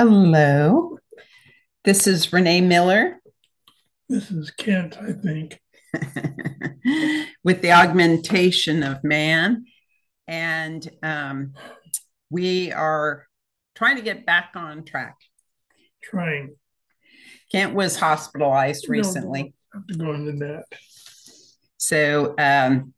Hello, this is Renee Miller. This is Kent, I think. With the Augmentation of Man. And we are trying to get back on track. Trying. Kent was hospitalized recently. I have to go into that. So, and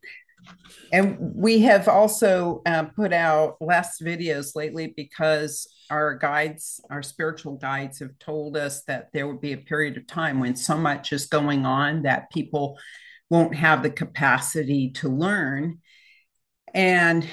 we have also put out less videos lately because our guides, our spiritual guides, have told us that there would be a period of time when so much is going on that people won't have the capacity to learn. And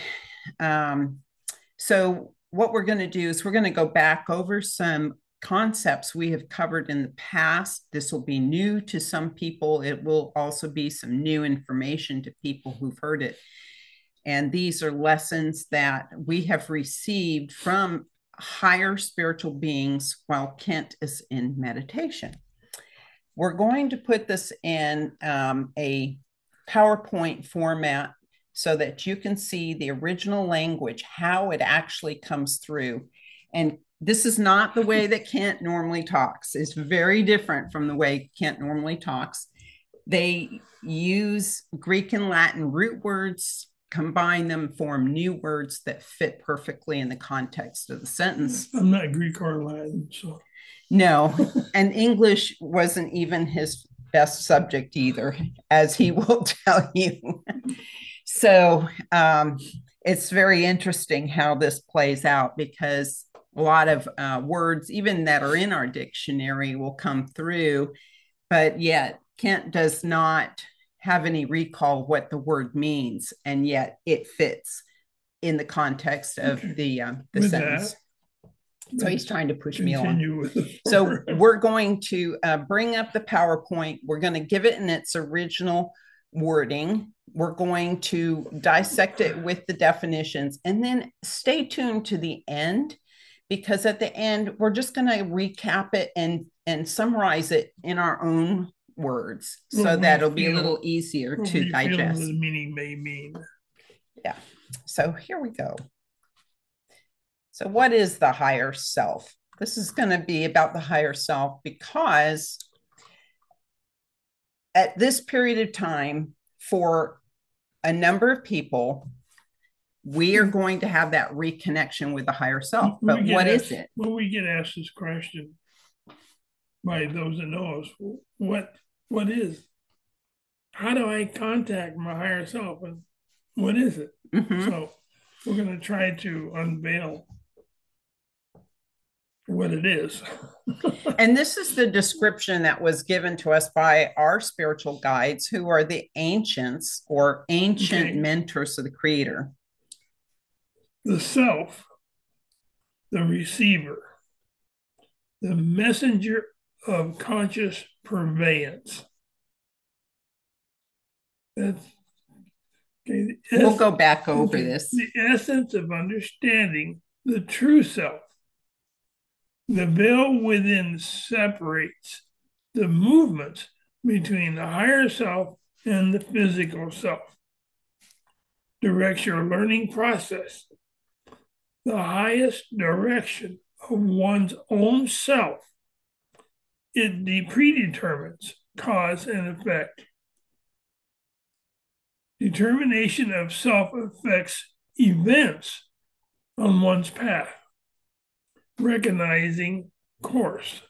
so what we're going to do is we're going to go back over some concepts we have covered in the past. This will be new to some people. It will also be some new information to people who've heard it. And these are lessons that we have received from higher spiritual beings while Kent is in meditation. We're going to put this in a PowerPoint format so that you can see the original language, how it actually comes through. And this is not the way that Kent normally talks. It's very different from the way Kent normally talks. They use Greek and Latin root words, combine them, form new words that fit perfectly in the context of the sentence. I'm not Greek or Latin, so. No, and English wasn't even his best subject either, as he will tell you. So it's very interesting how this plays out, because a lot of words, even that are in our dictionary, will come through, but yet Kent does not have any recall what the word means, and yet it fits in the context of the sentence. So he's trying to push me along. So we're going to bring up the PowerPoint. We're going to give it in its original wording. We're going to dissect it with the definitions, and then stay tuned to the end, because at the end we're just going to recap it and summarize it in our own words, so that it'll be a little easier to digest. The meaning may mean. Yeah. So here we go. So what is the higher self? This is going to be about the higher self, because at this period of time, for a number of people, we are going to have that reconnection with the higher self. But what is it? When we get asked this question by those that know us, what is? How do I contact my higher self? And what is it? Mm-hmm. So we're going to try to unveil what it is. And this is the description that was given to us by our spiritual guides, who are the ancients, or ancient mentors of the Creator. The self, the receiver, the messenger of conscious purveyance. That's, okay, we'll go back over this. The essence of understanding the true self. The veil within separates the movements between the higher self and the physical self. Directs your learning process. The highest direction of one's own self. It predetermines cause and effect. Determination of self affects events on one's path. Recognizing course.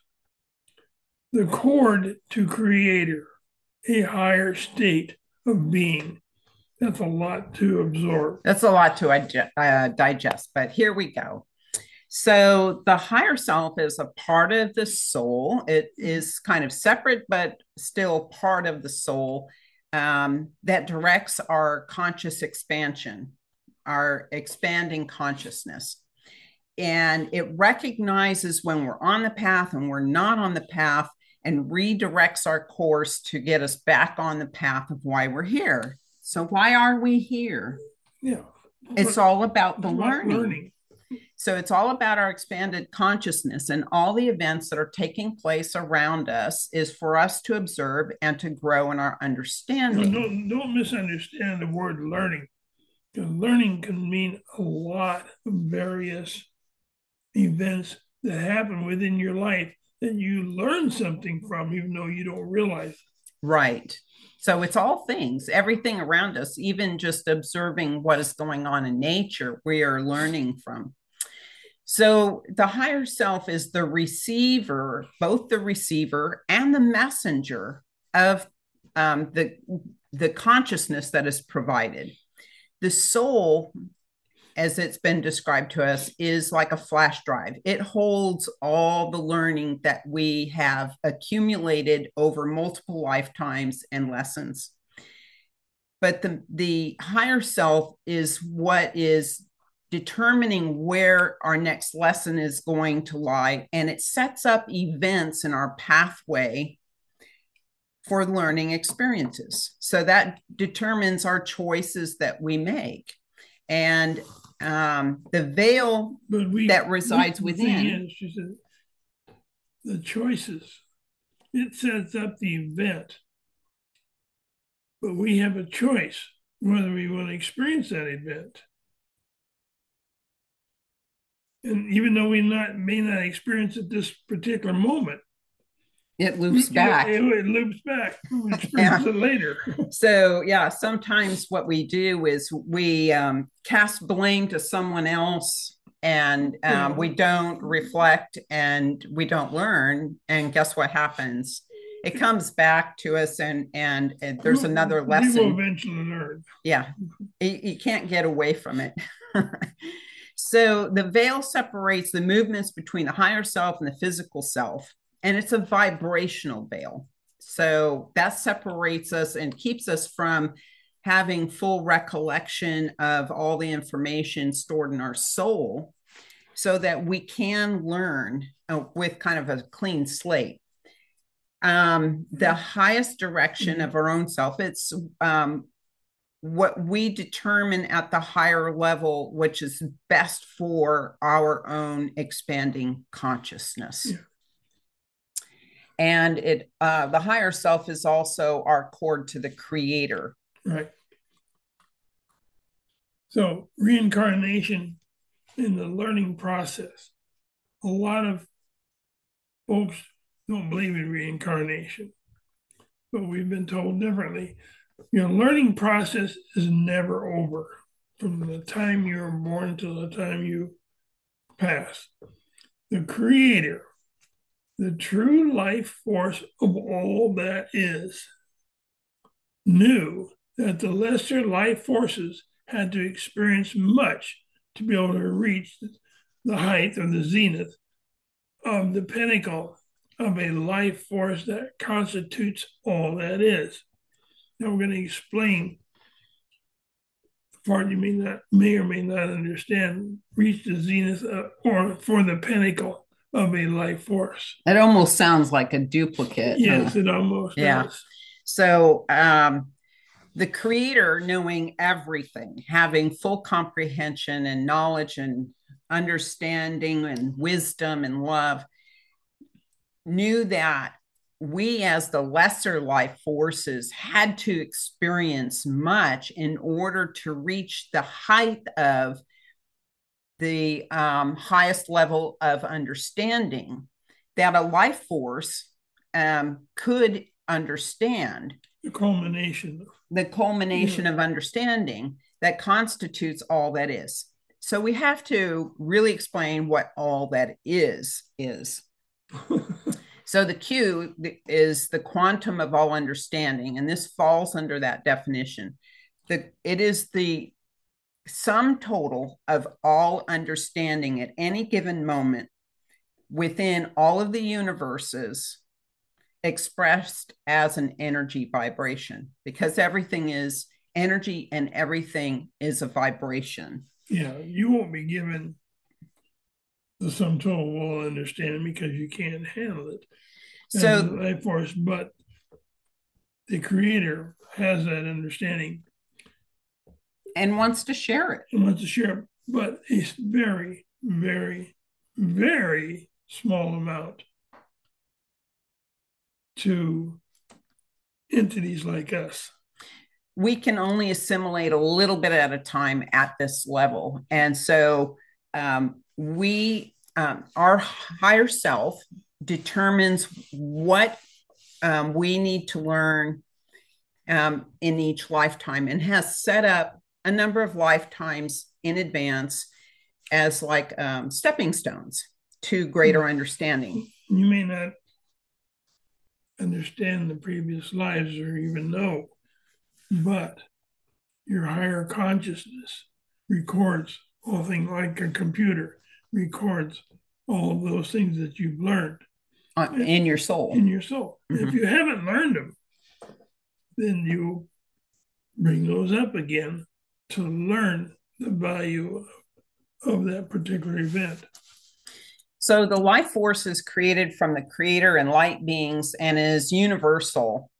The cord to creator, a higher state of being. That's a lot to absorb. That's a lot to digest, but here we go. So the higher self is a part of the soul. It is kind of separate, but still part of the soul that directs our conscious expansion, our expanding consciousness. And it recognizes when we're on the path and we're not on the path, and redirects our course to get us back on the path of why we're here. So why are we here? Yeah, it's all about the learning. So it's all about our expanded consciousness, and all the events that are taking place around us is for us to observe and to grow in our understanding. No, don't misunderstand the word learning. Learning can mean a lot of various events that happen within your life that you learn something from, even though you don't realize it. Right. So it's all things, everything around us, even just observing what is going on in nature, we are learning from. So the higher self is the receiver, both the receiver and the messenger of the consciousness that is provided. The soul, as it's been described to us, is like a flash drive. It holds all the learning that we have accumulated over multiple lifetimes and lessons. But the higher self is what is determining where our next lesson is going to lie, and it sets up events in our pathway for learning experiences. So that determines our choices that we make. And the veil that resides within. She said, the choices, it sets up the event. But we have a choice whether we want to experience that event. And even though we may not experience it this particular moment, it loops back. It loops back. We'll experience it later. So, yeah, sometimes what we do is we cast blame to someone else, and we don't reflect and we don't learn. And guess what happens? It comes back to us, and there's another lesson. We will eventually learn. Yeah. You can't get away from it. So the veil separates the movements between the higher self and the physical self. And it's a vibrational veil. So that separates us and keeps us from having full recollection of all the information stored in our soul so that we can learn with kind of a clean slate. The highest direction of our own self, it's what we determine at the higher level, which is best for our own expanding consciousness. Yeah. And it, the higher self is also our cord to the creator. Right. So reincarnation in the learning process. A lot of folks don't believe in reincarnation, but we've been told differently. Your learning process is never over from the time you were born to the time you pass. The creator, the true life force of all that is, knew that the lesser life forces had to experience much to be able to reach the height or the zenith of the pinnacle of a life force that constitutes all that is. Now we're going to explain the part you may or may not understand, reach the zenith or for the pinnacle of a life force. It almost sounds like a duplicate. Yes, it almost does. So the creator, knowing everything, having full comprehension and knowledge and understanding and wisdom and love, knew that we as the lesser life forces had to experience much in order to reach the height of the highest level of understanding that a life force could understand. The culmination of understanding that constitutes all that is. So we have to really explain what all that is. So the Q is the quantum of all understanding, and this falls under that definition. It is the sum total of all understanding at any given moment within all of the universes expressed as an energy vibration, because everything is energy and everything is a vibration. Yeah, you won't be given the sum total of all understanding because you can't handle it. So, life force, but the creator has that understanding. And wants to share it. But it's very, very, very small amount to entities like us. We can only assimilate a little bit at a time at this level. And so we our higher self determines what we need to learn in each lifetime, and has set up a number of lifetimes in advance as like stepping stones to greater understanding. You may not understand the previous lives or even know, but your higher consciousness records all things, like a computer records all of those things that you've learned. In your soul. In your soul. Mm-hmm. If you haven't learned them, then you bring those up again to learn the value of that particular event. So the life force is created from the creator and light beings and is universal.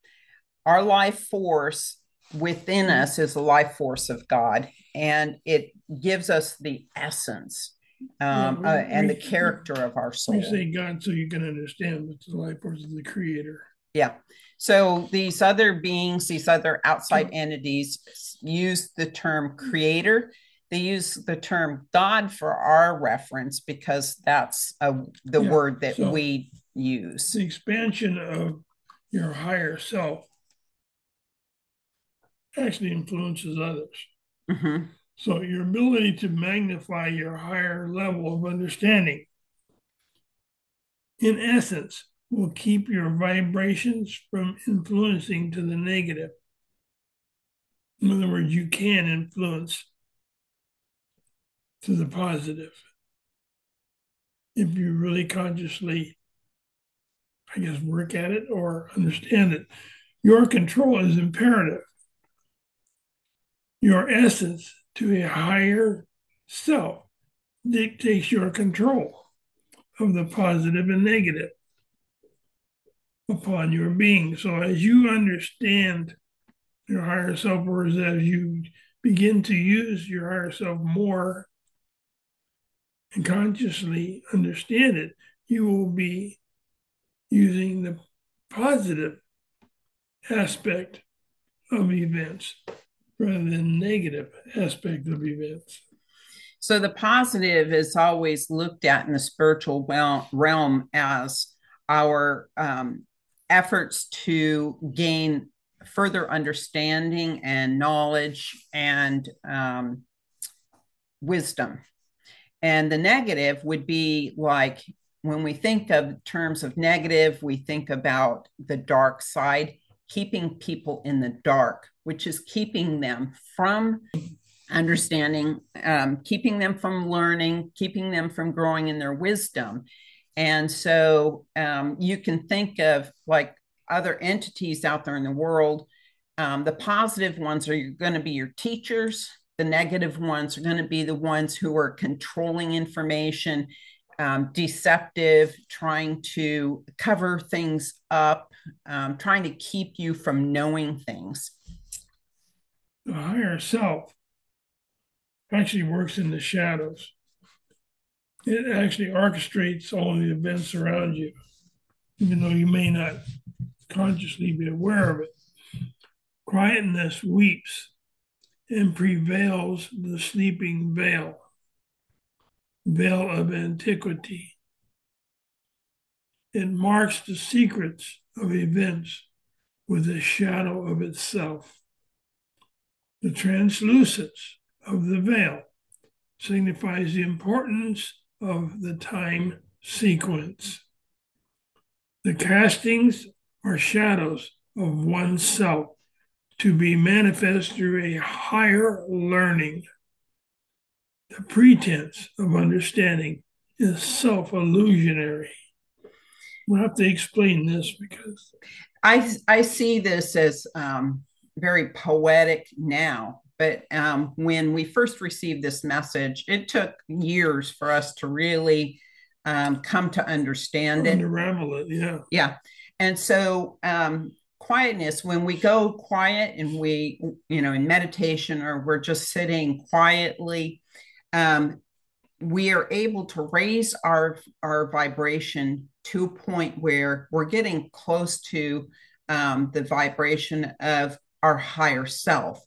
Our life force within us is the life force of God, and it gives us the essence and the character of our soul. You say God so you can understand what's the life force of the creator. Yeah. So these other beings, these other outside entities use the term creator. They use the term God for our reference because that's the word that we use. The expansion of your higher self actually influences others. Mm-hmm. So your ability to magnify your higher level of understanding, in essence, will keep your vibrations from influencing to the negative. In other words, you can influence to the positive if you really consciously, I guess, work at it or understand it. Your control is imperative. Your essence to a higher self dictates your control of the positive and negative upon your being. So as you understand your higher self, or as you begin to use your higher self more and consciously understand it, you will be using the positive aspect of events rather than negative aspect of events. So the positive is always looked at in the spiritual realm as our efforts to gain further understanding and knowledge and wisdom. And the negative would be like, when we think of terms of negative, we think about the dark side, keeping people in the dark, which is keeping them from understanding, keeping them from learning, keeping them from growing in their wisdom. And so you can think of like other entities out there in the world. The positive ones are going to be your teachers. The negative ones are going to be the ones who are controlling information, deceptive, trying to cover things up, trying to keep you from knowing things. The higher self actually works in the shadows. It actually orchestrates all the events around you, even though you may not consciously be aware of it. Quietness weeps and prevails the sleeping veil, veil of antiquity. It marks the secrets of events with a shadow of itself. The translucence of the veil signifies the importance of the time sequence. The castings are shadows of oneself to be manifest through a higher learning. The pretense of understanding is self-illusionary. We'll have to explain this because I see this as very poetic now, but when we first received this message, it took years for us to really come to understand it. Unravel it, yeah. Yeah. And so quietness, when we go quiet and we, in meditation, or we're just sitting quietly, we are able to raise our vibration to a point where we're getting close to the vibration of our higher self.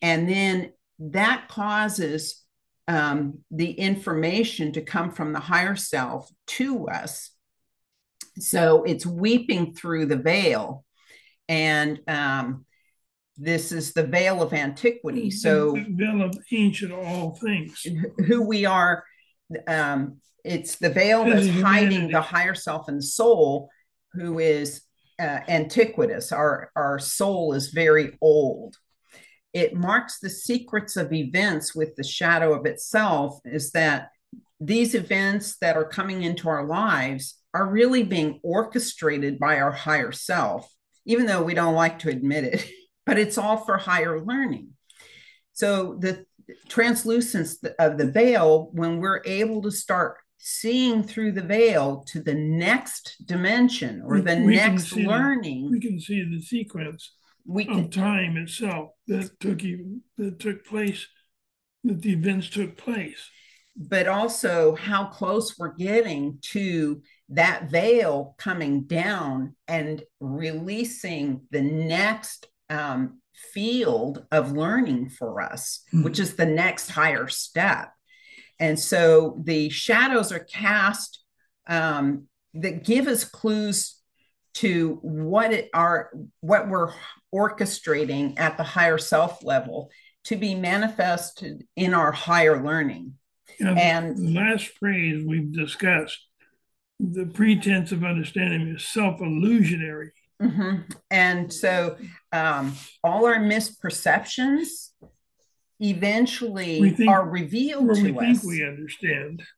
And then that causes the information to come from the higher self to us. So it's weeping through the veil. And this is the veil of antiquity. So the veil of ancient all things. Who we are. It's the veil that's hiding the higher self and soul, who is antiquitous. Our soul is very old. It marks the secrets of events with the shadow of itself, is that these events that are coming into our lives are really being orchestrated by our higher self, even though we don't like to admit it, but it's all for higher learning. So the translucence of the veil, when we're able to start seeing through the veil to the next dimension or the next learning. We can see the sequence of time itself that the events took place. But also how close we're getting to that veil coming down and releasing the next field of learning for us, which is the next higher step. And so the shadows are cast that give us clues to what we're orchestrating at the higher self level to be manifested in our higher learning. And the last phrase we've discussed, the pretense of understanding is self-illusionary. Mm-hmm. And so all our misperceptions eventually are revealed to us.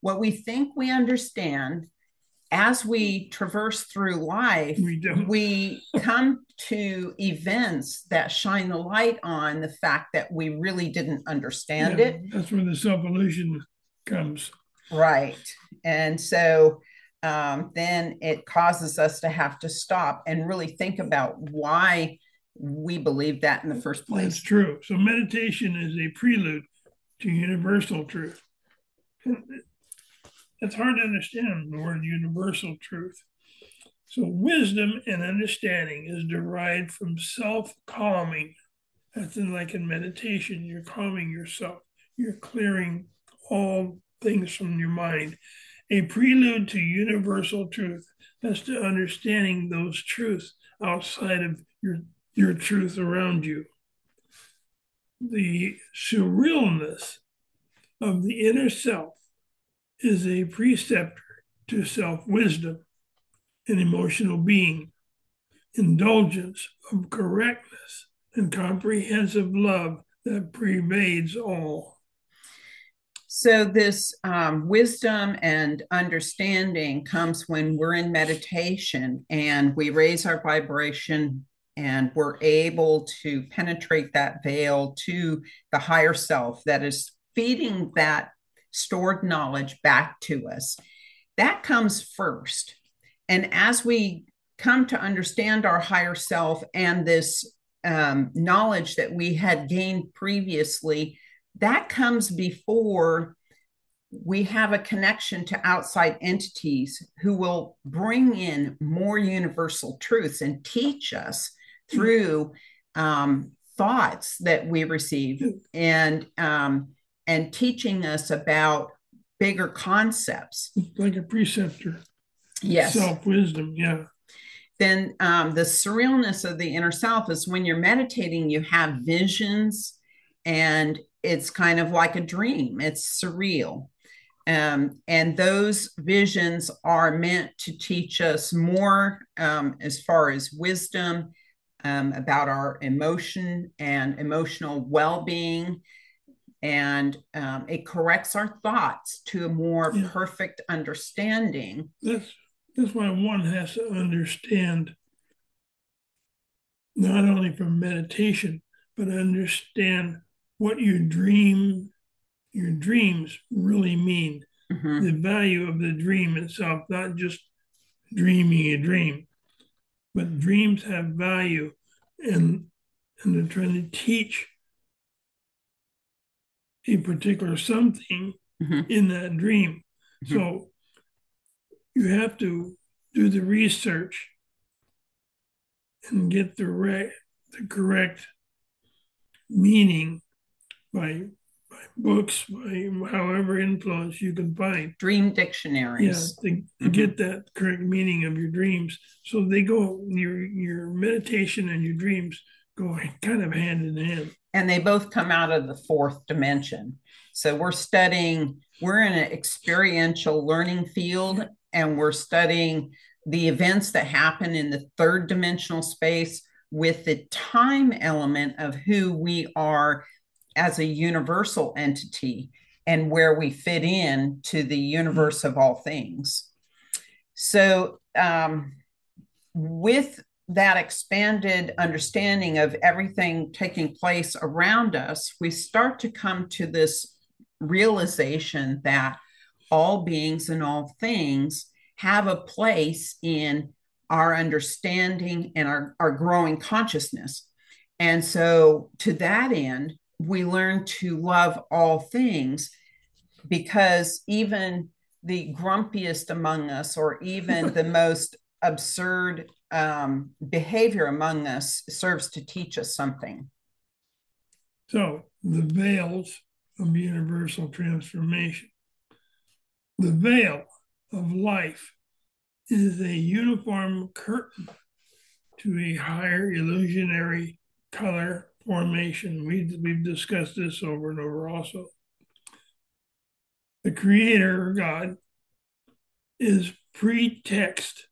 What we think we understand, as we traverse through life, we come to events that shine the light on the fact that we really didn't understand it. That's where the self-illusion comes. Right. And so then it causes us to have to stop and really think about why we believe that in the first place. That's true. So meditation is a prelude to universal truth. It's hard to understand the word universal truth. So wisdom and understanding is derived from self-calming. That's in meditation, you're calming yourself. You're clearing all things from your mind. A prelude to universal truth. That's to understanding those truths outside of your truth around you. The surrealness of the inner self is a preceptor to self-wisdom, an emotional being, indulgence of correctness, and comprehensive love that pervades all. So this wisdom and understanding comes when we're in meditation and we raise our vibration and we're able to penetrate that veil to the higher self that is feeding that stored knowledge back to us. That comes first. And as we come to understand our higher self and this knowledge that we had gained previously, that comes before we have a connection to outside entities who will bring in more universal truths and teach us through thoughts that we receive and teaching us about bigger concepts. Like a preceptor. Yes. Self-wisdom, yeah. Then the surrealness of the inner self is when you're meditating, you have visions and it's kind of like a dream. It's surreal. And those visions are meant to teach us more as far as wisdom about our emotion and emotional well-being. And it corrects our thoughts to a more perfect understanding. That's why one has to understand, not only from meditation, but understand what your dreams really mean, the value of the dream itself, not just dreaming a dream, but dreams have value, and they're trying to teach a particular something in that dream. So you have to do the research and get the correct meaning by books, by however influence you can find. Dream dictionaries. Yeah, to get that correct meaning of your dreams. So they go, your meditation and your dreams go kind of hand in hand. And they both come out of the fourth dimension. So we're studying, we're in an experiential learning field, and we're studying the events that happen in the third dimensional space with the time element of who we are as a universal entity and where we fit in to the universe of all things. So with that expanded understanding of everything taking place around us, we start to come to this realization that all beings and all things have a place in our understanding and our growing consciousness. And so to that end, we learn to love all things, because even the grumpiest among us, or even the most absurd behavior among us, serves to teach us something. So the veils of universal transformation. The veil of life is a uniform curtain to a higher illusionary color formation. We've discussed this over and over also. The Creator, God, is pretext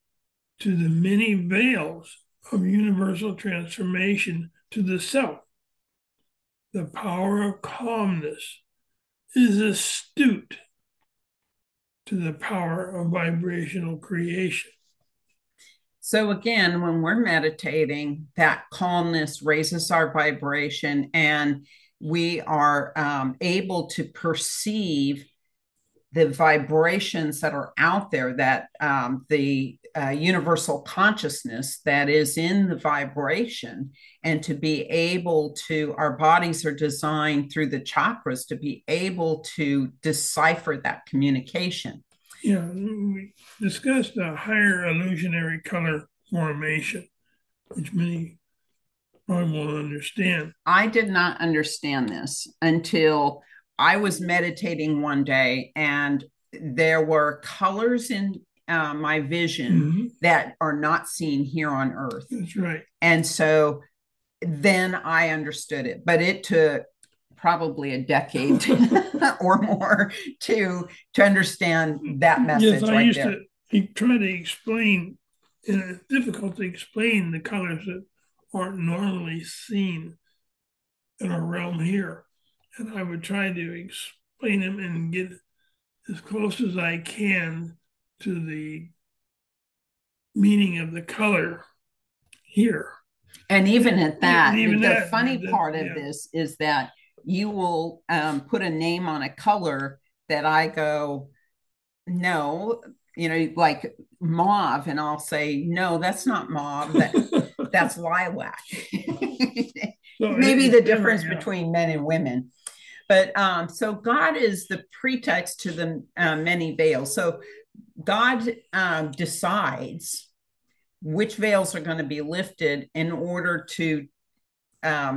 to the many veils of universal transformation to the self. The power of calmness is astute to the power of vibrational creation. So again, when we're meditating, that calmness raises our vibration, and we are able to perceive the vibrations that are out there, that the universal consciousness that is in the vibration, and to be able to, our bodies are designed through the chakras to be able to decipher that communication. Yeah, we discussed a higher illusionary color formation, which many probably won't understand. I did not understand this until I was meditating one day, and there were colors in my vision that are not seen here on Earth. That's right. And so then I understood it, but it took probably a decade or more to understand that message. Yes, I used to try to explain, and it's difficult to explain the colors that aren't normally seen in our realm here. And I would try to explain them and get as close as I can to the meaning of the color here. And even at that, the funny part of this is that you will put a name on a color that I go, no, like mauve. And I'll say, no, that's not mauve. That's lilac. So maybe the difference between men and women. But so God is the pretext to the many veils. So God decides which veils are going to be lifted in order to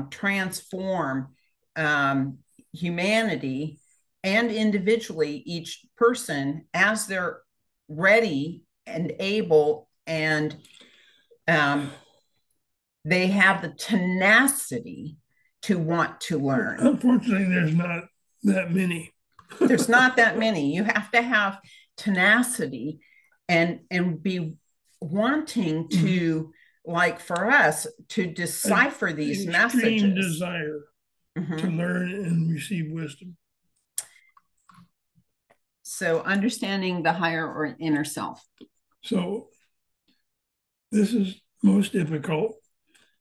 transform humanity, and individually each person as they're ready and able, and they have the tenacity to want to learn. Unfortunately, there's not that many. There's not that many. You have to have tenacity and be wanting to, like for us, to decipher these messages. Extreme desire to learn and receive wisdom. So understanding the higher or inner self. So this is most difficult.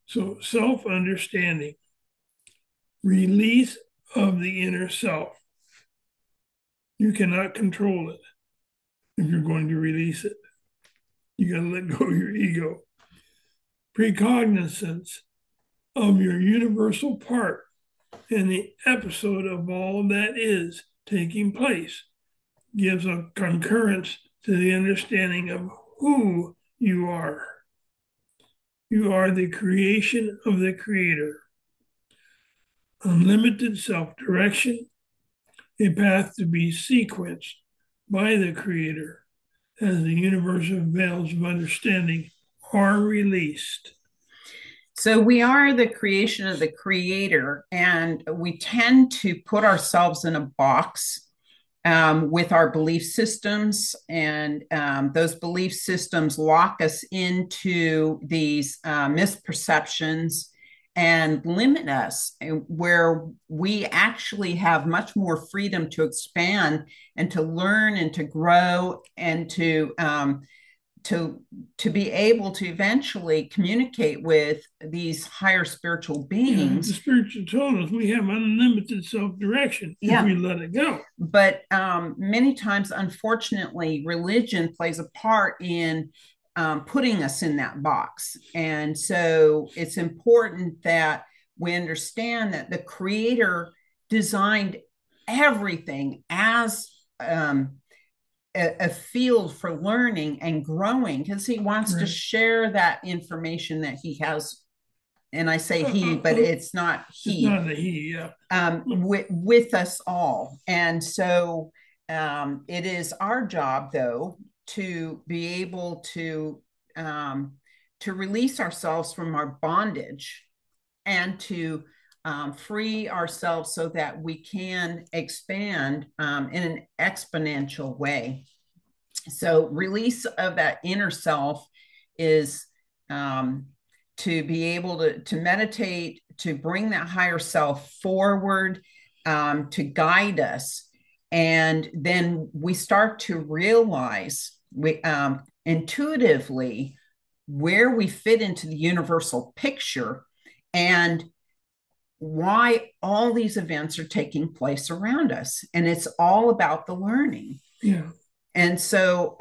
So self-understanding, release of the inner self. You cannot control it if you're going to release it. You got to let go of your ego. Precognizance of your universal part in the episode of all that is taking place gives a concurrence to the understanding of who you are. You are the creation of the Creator. Unlimited self-direction a path to be sequenced by the Creator as the universal veils of understanding are released. So we are the creation of the Creator, and we tend to put ourselves in a box with our belief systems, and those belief systems lock us into these misperceptions and limit us, where we actually have much more freedom to expand and to learn and to grow and to be able to eventually communicate with these higher spiritual beings. Yeah, the spiritual told us we have unlimited self-direction if we let it go. But many times, unfortunately, religion plays a part in putting us in that box. And so it's important that we understand that the Creator designed everything as a field for learning and growing, because he wants to share that information that he has. And I say he, but it's not he. It's not a he, yeah. With us all. And so it is our job, though, to be able to release ourselves from our bondage and to free ourselves so that we can expand in an exponential way. So release of that inner self is to be able to meditate, to bring that higher self forward, to guide us. And then we start to realize intuitively where we fit into the universal picture and why all these events are taking place around us. And it's all about the learning. Yeah. And so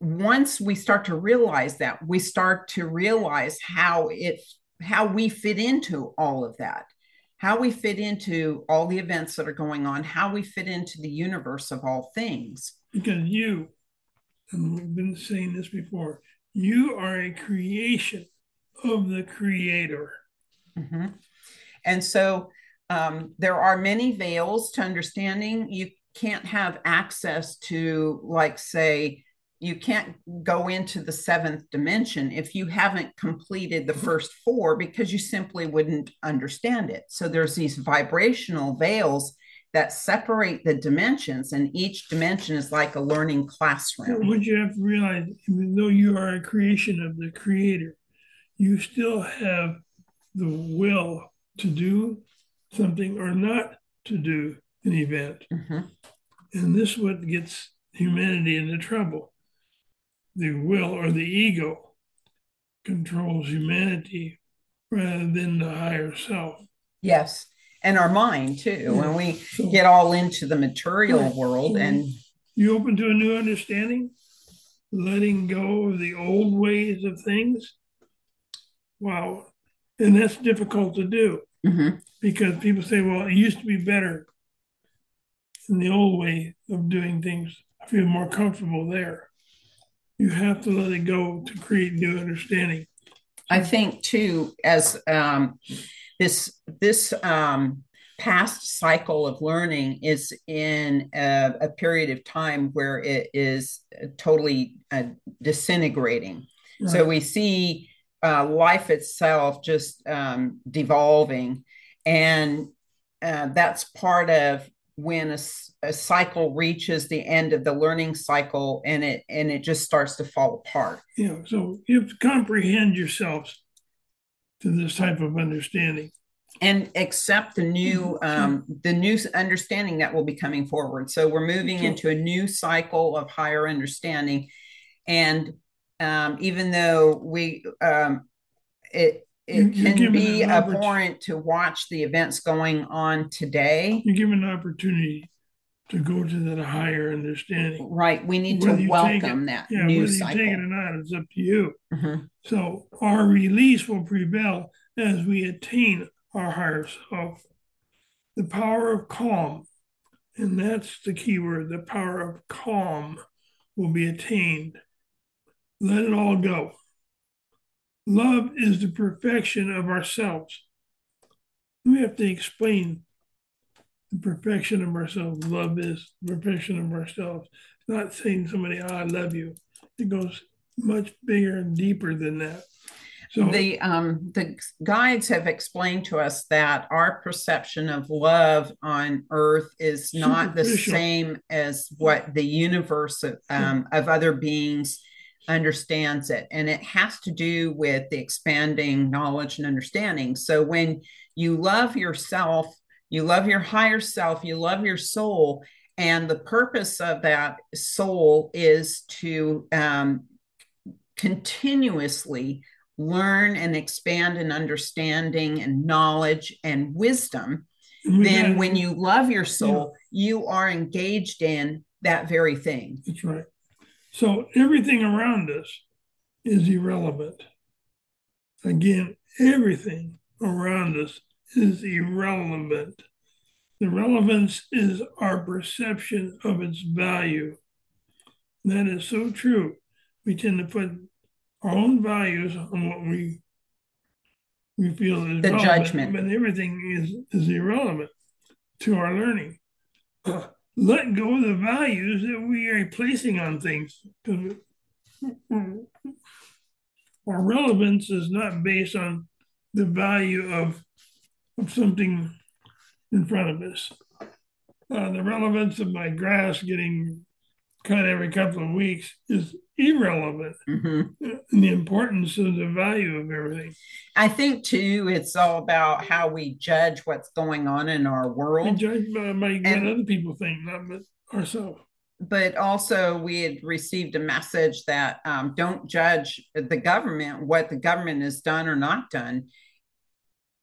once we start to realize that, we start to realize how we fit into all of that, how we fit into all the events that are going on, how we fit into the universe of all things. Because you, and we've been saying this before, you are a creation of the Creator. Mm-hmm. And so there are many veils to understanding. You can't have access to, like, say, you can't go into the seventh dimension if you haven't completed the first four, because you simply wouldn't understand it. So there's these vibrational veils that separate the dimensions, and each dimension is like a learning classroom. So what you have to realize, even though you are a creation of the Creator, you still have the will to do something or not to do an event. Mm-hmm. And this is what gets humanity into trouble. The will or the ego controls humanity rather than the higher self. Yes. And our mind too. When we get all into the material world, and you open to a new understanding, letting go of the old ways of things. Wow. And that's difficult to do, mm-hmm. because people say, well, it used to be better in the old way of doing things. I feel more comfortable there. You have to let it go to create new understanding. I think, too, as this past cycle of learning is in a period of time where it is totally disintegrating. Right. So we see life itself just devolving. And that's part of when a cycle reaches the end of the learning cycle, and it just starts to fall apart. Yeah. So you have to comprehend yourselves to this type of understanding and accept the new understanding that will be coming forward. So we're moving into a new cycle of higher understanding. And even though it can be abhorrent to watch the events going on today, you're given an opportunity to go to that higher understanding. Right. We need to welcome that new cycle. Whether you take it or not, it's up to you. Mm-hmm. So our release will prevail as we attain our higher self. The power of calm, and that's the key word, the power of calm will be attained. Let it all go. Love is the perfection of ourselves. We have to explain the perfection of ourselves, love is the perfection of ourselves. It's not saying somebody, I love you. It goes much bigger and deeper than that. So the guides have explained to us that our perception of love on Earth is not the same as what the universe of other beings understands it. And it has to do with the expanding knowledge and understanding. So when you love yourself, you love your higher self, you love your soul, and the purpose of that soul is to continuously learn and expand in understanding and knowledge and wisdom, then when you love your soul, you are engaged in that very thing. That's right. So everything around us is irrelevant. Again, everything around us is irrelevant. The relevance is our perception of its value. That is so true. We tend to put our own values on what we feel is the judgment, but everything is irrelevant to our learning. Let go of the values that we are placing on things. Our relevance is not based on the value of something in front of us. The relevance of my grass getting cut every couple of weeks is irrelevant. And the importance of the value of everything. I think too, it's all about how we judge what's going on in our world. We judge by what other people think, not by ourselves. But also, we had received a message that don't judge the government, what the government has done or not done.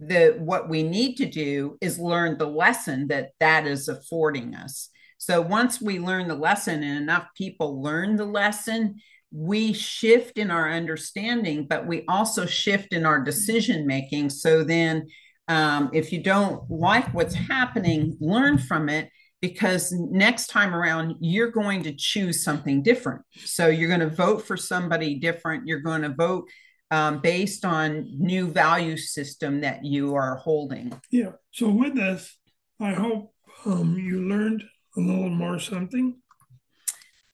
What we need to do is learn the lesson that is affording us. So once we learn the lesson and enough people learn the lesson, we shift in our understanding, but we also shift in our decision making. So then if you don't like what's happening, learn from it, because next time around, you're going to choose something different. So you're going to vote for somebody different. You're going to vote based on new value system that you are holding. Yeah. So with this, I hope you learned a little more something.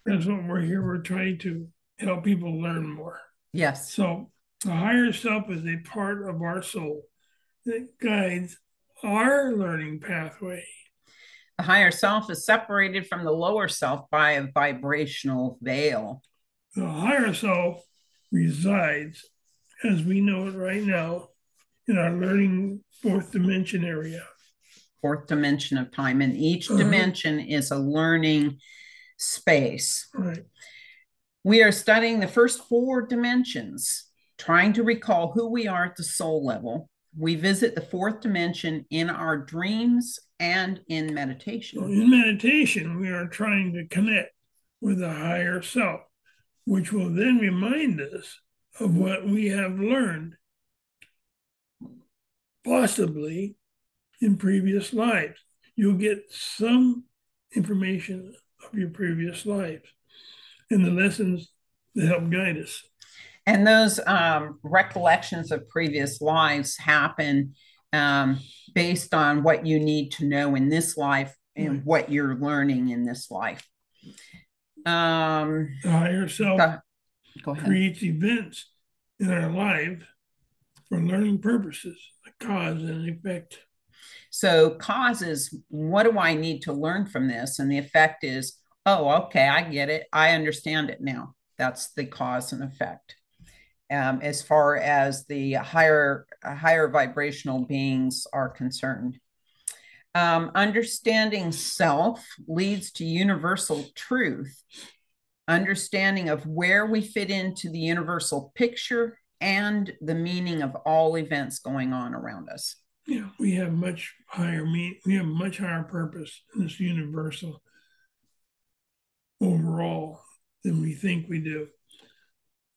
That's what we're here. We're trying to help people learn more. Yes. So the higher self is a part of our soul. It guides our learning pathway. The higher self is separated from the lower self by a vibrational veil. The higher self resides, as we know it right now, in our learning fourth dimension area. Fourth dimension of time, and each dimension is a learning space. Right. We are studying the first four dimensions, trying to recall who we are at the soul level. We visit the fourth dimension in our dreams and in meditation. Well, in meditation, we are trying to connect with the higher self, which will then remind us of what we have learned, possibly in previous lives. You'll get some information of your previous lives and the lessons that help guide us. And those recollections of previous lives happen based on what you need to know in this life and what you're learning in this life. The higher self creates events in our life for learning purposes, a cause and effect. So cause is, what do I need to learn from this? And the effect is, oh, okay, I get it. I understand it now. That's the cause and effect. As far as the higher vibrational beings are concerned. Understanding self leads to universal truth, understanding of where we fit into the universal picture and the meaning of all events going on around us. Yeah, we have much higher meaning. We have much higher purpose in this universal overall than we think we do.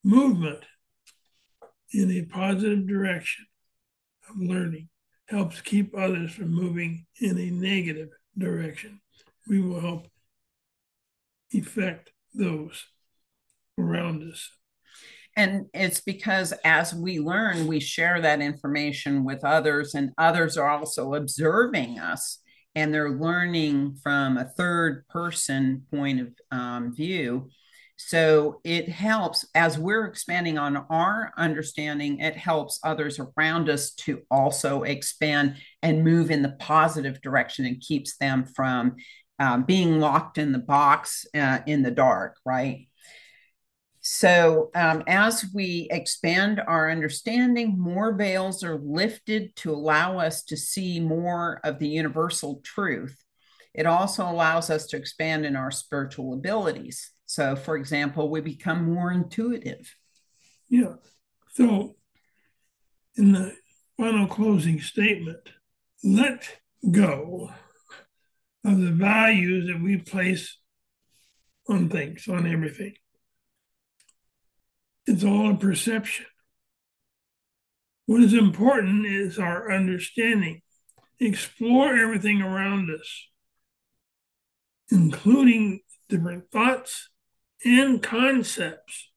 Movement in a positive direction of learning helps keep others from moving in a negative direction. We will help affect those around us. And it's because as we learn, we share that information with others, and others are also observing us and they're learning from a third person point of view. So it helps as we're expanding on our understanding, it helps others around us to also expand and move in the positive direction and keeps them from being locked in the box in the dark, right? So as we expand our understanding, more veils are lifted to allow us to see more of the universal truth. It also allows us to expand in our spiritual abilities. So, for example, we become more intuitive. Yeah. So in the final closing statement, let go of the values that we place on things, on everything. It's all a perception. What is important is our understanding. Explore everything around us, including different thoughts and concepts,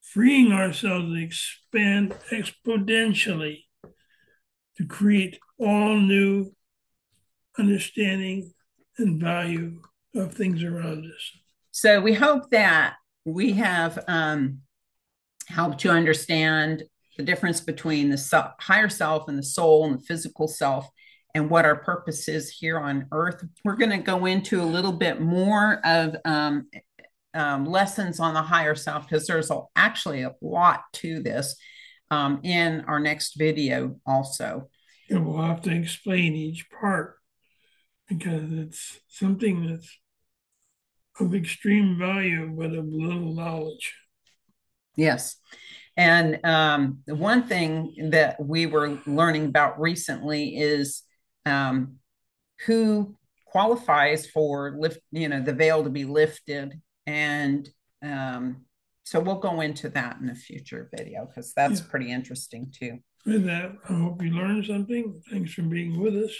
freeing ourselves to expand exponentially to create all new understanding and value of things around us. So we hope that we have helped you understand the difference between the higher self and the soul and the physical self and what our purpose is here on earth. We're going to go into a little bit more of lessons on the higher self because there's actually a lot to this in our next video also. And we'll have to explain each part because it's something that's of extreme value, but of little knowledge. Yes. And the one thing that we were learning about recently is who qualifies for the veil to be lifted. And so we'll go into that in a future video because that's pretty interesting too. With that, I hope you learned something. Thanks for being with us.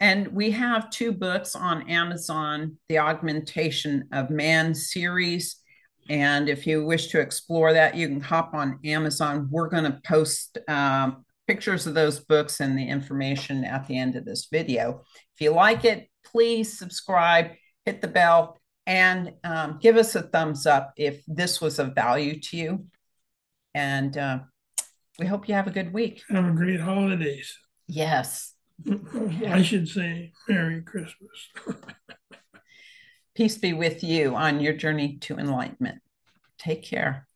And we have 2 books on Amazon, the Augmentation of Man series. And if you wish to explore that, you can hop on Amazon. We're going to post pictures of those books and the information at the end of this video. If you like it, please subscribe, hit the bell, and give us a thumbs up if this was of value to you. And we hope you have a good week. Have a great holidays. Yes. I should say Merry Christmas. Peace be with you on your journey to enlightenment. Take care.